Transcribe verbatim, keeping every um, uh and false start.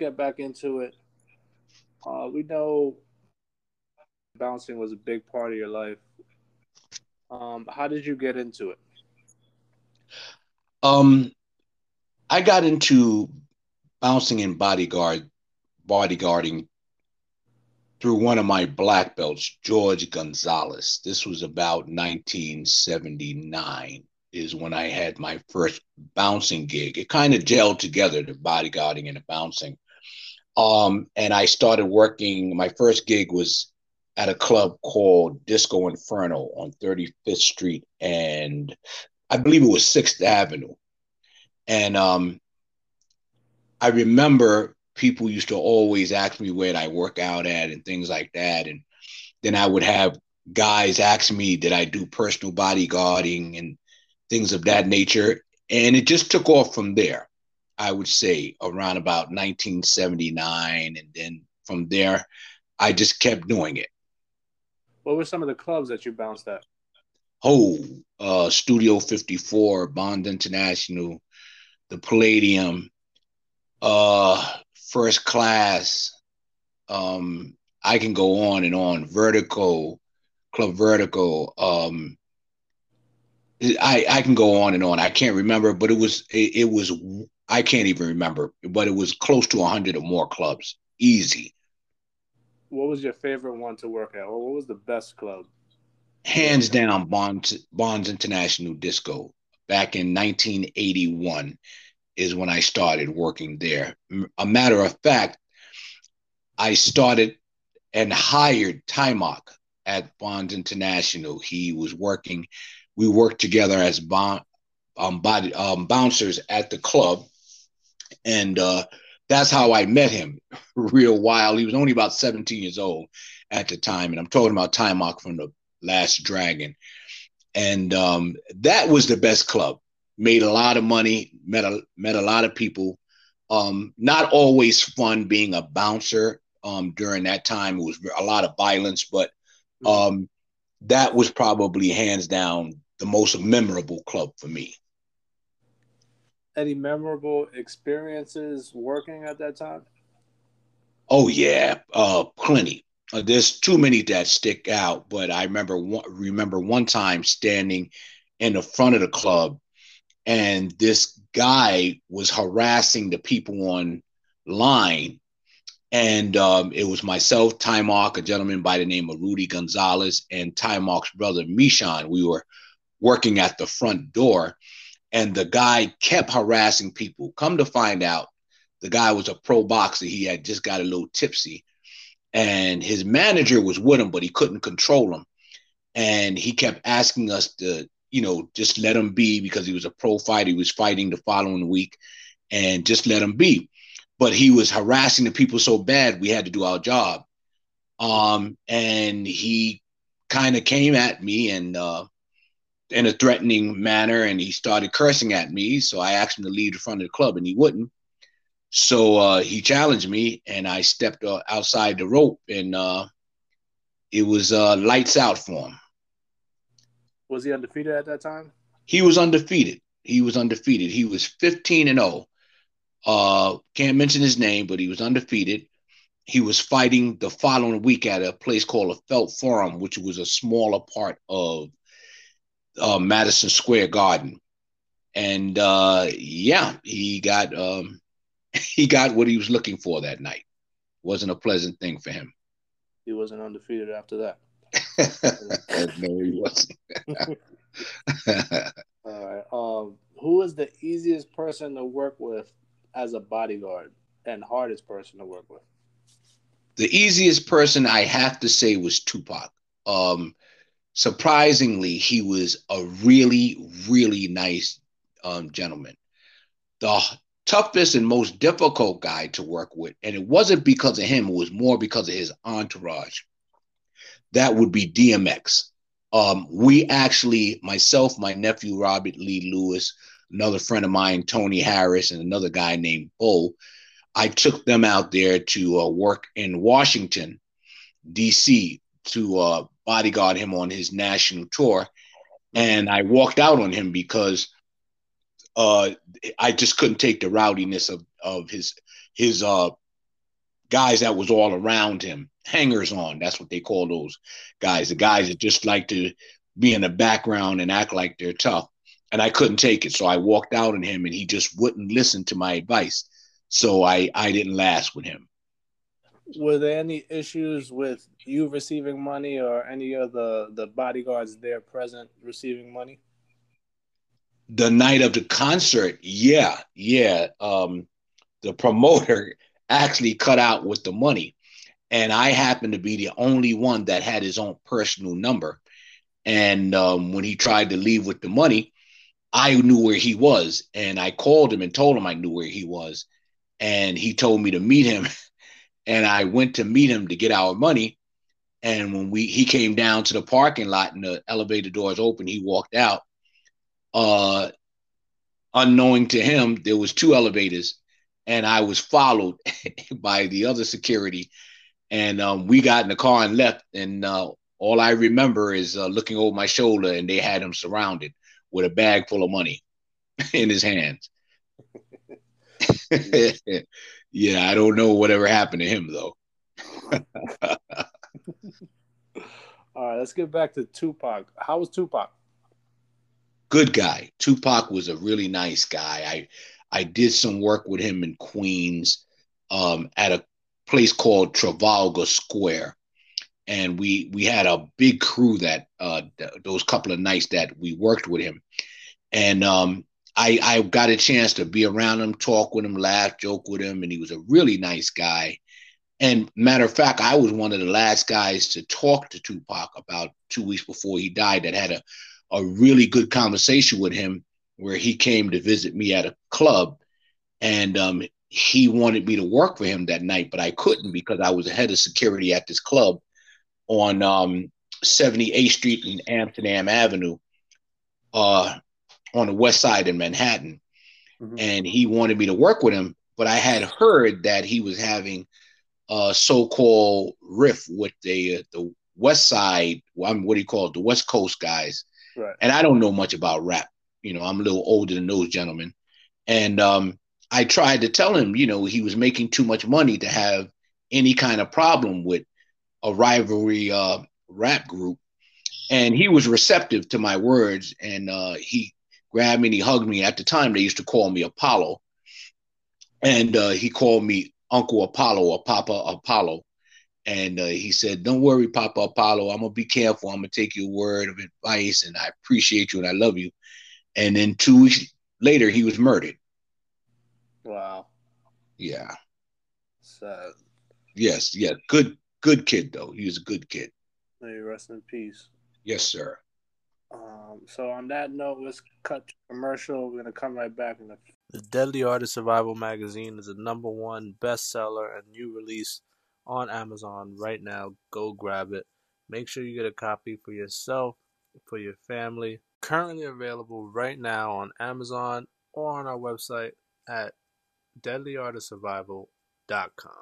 get back into it. Uh, we know bouncing was a big part of your life. Um, how did you get into it? Um, I got into bouncing and bodyguard, bodyguarding through one of my black belts, George Gonzalez. This was about nineteen seventy-nine is when I had my first bouncing gig. It kind of gelled together, the bodyguarding and the bouncing. Um, and I started working, my first gig was at a club called Disco Inferno on thirty-fifth Street and I believe it was sixth Avenue. And um, I remember people used to always ask me where I work out at and things like that. And then I would have guys ask me, did I do personal bodyguarding and things of that nature? And it just took off from there, I would say, around about nineteen seventy-nine. And then from there, I just kept doing it. What were some of the clubs that you bounced at? Oh, uh, Studio fifty-four, Bonds International, the Palladium, uh, First Class. Um, I can go on and on. Vertical, Club Vertical. Um, I I can go on and on. I can't remember, but it was it, it was I can't even remember, but it was close to a hundred or more clubs, easy. What was your favorite one to work at, or what was the best club? Hands down, Bonds, Bonds International Disco. Back in nineteen eighty-one is when I started working there. A matter of fact, I started and hired Taimak at Bonds International. He was working. We worked together as bon, um, body, um, bouncers at the club. And uh, that's how I met him, real wild. He was only about seventeen years old at the time. And I'm talking about Taimak from the Last Dragon. And um, that was the best club. Made a lot of money, met a, met a lot of people. Um, not always fun being a bouncer um, during that time. It was a lot of violence, but um, that was probably hands down the most memorable club for me. Any memorable experiences working at that time? Oh, yeah, uh, plenty. Uh, there's too many that stick out, but I remember one, remember one time standing in the front of the club, and this guy was harassing the people online, and um, it was myself, Taimak, a gentleman by the name of Rudy Gonzalez, and Taimak's brother, Mishon. We were working at the front door, and the guy kept harassing people. Come to find out, the guy was a pro boxer. He had just got a little tipsy. And his manager was with him, but he couldn't control him. And he kept asking us to, you know, just let him be because he was a pro fighter. He was fighting the following week and just let him be. But he was harassing the people so bad, we had to do our job. Um, and he kind of came at me and uh, in a threatening manner, and he started cursing at me. So I asked him to leave the front of the club, and he wouldn't. So uh, he challenged me, and I stepped uh, outside the rope, and uh, it was uh, lights out for him. Was he undefeated at that time? He was undefeated. He was undefeated. He was fifteen and oh. Uh, can't mention his name, but he was undefeated. He was fighting the following week at a place called a Felt Forum, which was a smaller part of uh, Madison Square Garden. And, uh, yeah, he got... Um, He got what he was looking for that night. Wasn't a pleasant thing for him. He wasn't undefeated after that. No, he wasn't. All right. Um, who is the easiest person to work with as a bodyguard and hardest person to work with? The easiest person I have to say was Tupac. Um, surprisingly, he was a really, really nice um, gentleman. The toughest and most difficult guy to work with, and it wasn't because of him, it was more because of his entourage, that would be D M X. Um, we actually, myself, my nephew, Robert Lee Lewis, another friend of mine, Tony Harris, and another guy named Bo, I took them out there to uh, work in Washington, D C to uh, bodyguard him on his national tour, and I walked out on him because Uh, I just couldn't take the rowdiness of, of his his uh, guys that was all around him, hangers on. That's what they call those guys, the guys that just like to be in the background and act like they're tough. And I couldn't take it. So I walked out on him and he just wouldn't listen to my advice. So I, I didn't last with him. Were there any issues with you receiving money or any of the, the bodyguards there present receiving money? The night of the concert, yeah, yeah. Um, the promoter actually cut out with the money. And I happened to be the only one that had his own personal number. And um, when he tried to leave with the money, I knew where he was. And I called him and told him I knew where he was. And he told me to meet him. And I went to meet him to get our money. And when we he came down to the parking lot and the elevator doors open, he walked out. Uh, unknowing to him, there was two elevators. And I was followed by the other security. And um, we got in the car and left. And uh, all I remember is uh, looking over my shoulder, and they had him surrounded with a bag full of money in his hands. Yeah, I don't know whatever happened to him, though. All right, let's get back to Tupac. How was Tupac? Good guy. Tupac was a really nice guy. I I did some work with him in Queens um, at a place called Trafalgar Square. And we we had a big crew that uh, th- those couple of nights that we worked with him. And um, I, I got a chance to be around him, talk with him, laugh, joke with him. And he was a really nice guy. And matter of fact, I was one of the last guys to talk to Tupac about two weeks before he died that had a, a really good conversation with him where he came to visit me at a club. And um, he wanted me to work for him that night, but I couldn't because I was the head of security at this club on um, seventy-eighth Street and Amsterdam Avenue. Uh, on the west side in Manhattan. Mm-hmm. And he wanted me to work with him, but I had heard that he was having a so-called riff with the the west side, well, I mean, what do you call it, the West Coast guys. Right. And I don't know much about rap. You know, I'm a little older than those gentlemen. And um, I tried to tell him, you know, he was making too much money to have any kind of problem with a rivalry uh, rap group. And he was receptive to my words, and uh, he grabbed me and he hugged me. At the time, they used to call me Apollo. And uh, he called me Uncle Apollo or Papa Apollo. And uh, he said, "Don't worry, Papa Apollo. I'm going to be careful. I'm going to take your word of advice. And I appreciate you and I love you." And then two weeks later, he was murdered. Wow. Yeah. Sad. Yes, yeah. Good, good kid, though. He was a good kid. May you rest in peace. Yes, sir. Um, so on that note, let's cut to commercial. We're going to come right back. The-, the Deadly Art of Survival magazine is the number one bestseller and new release on Amazon right now. Go grab it. Make sure you get a copy for yourself, for your family. Currently available right now on Amazon or on our website at deadly art of survival dot com.